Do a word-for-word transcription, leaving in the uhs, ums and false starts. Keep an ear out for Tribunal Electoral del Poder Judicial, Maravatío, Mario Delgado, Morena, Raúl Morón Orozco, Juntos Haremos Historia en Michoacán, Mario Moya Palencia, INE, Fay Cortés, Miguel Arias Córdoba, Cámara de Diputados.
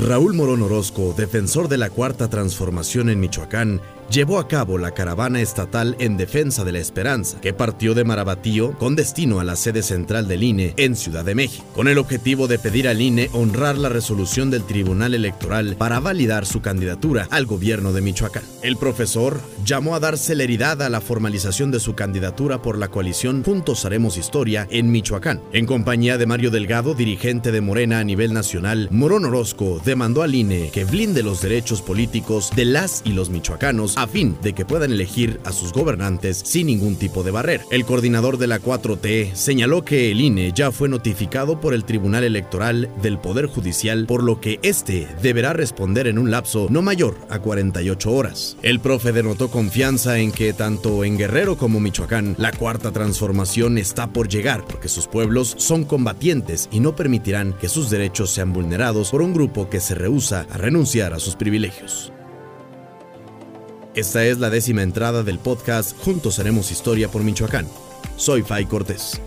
Raúl Morón Orozco, defensor de la Cuarta Transformación en Michoacán, llevó a cabo la caravana estatal en defensa de la esperanza, que partió de Maravatío con destino a la sede central del I N E en Ciudad de México, con el objetivo de pedir al I N E honrar la resolución del Tribunal Electoral para validar su candidatura al gobierno de Michoacán. El profesor llamó a dar celeridad a la formalización de su candidatura por la coalición Juntos Haremos Historia en Michoacán. En compañía de Mario Delgado, dirigente de Morena a nivel nacional, Morón Orozco demandó al I N E que blinde los derechos políticos de las y los michoacanos a fin de que puedan elegir a sus gobernantes sin ningún tipo de barrera. El coordinador de la cuatro T señaló que el I N E ya fue notificado por el Tribunal Electoral del Poder Judicial, por lo que éste deberá responder en un lapso no mayor a cuarenta y ocho horas. El profe denotó confianza en que tanto en Guerrero como Michoacán, la Cuarta Transformación está por llegar, porque sus pueblos son combatientes y no permitirán que sus derechos sean vulnerados por un grupo que se rehúsa a renunciar a sus privilegios. Esta es la décima entrada del podcast Juntos Haremos Historia por Michoacán. Soy Fay Cortés.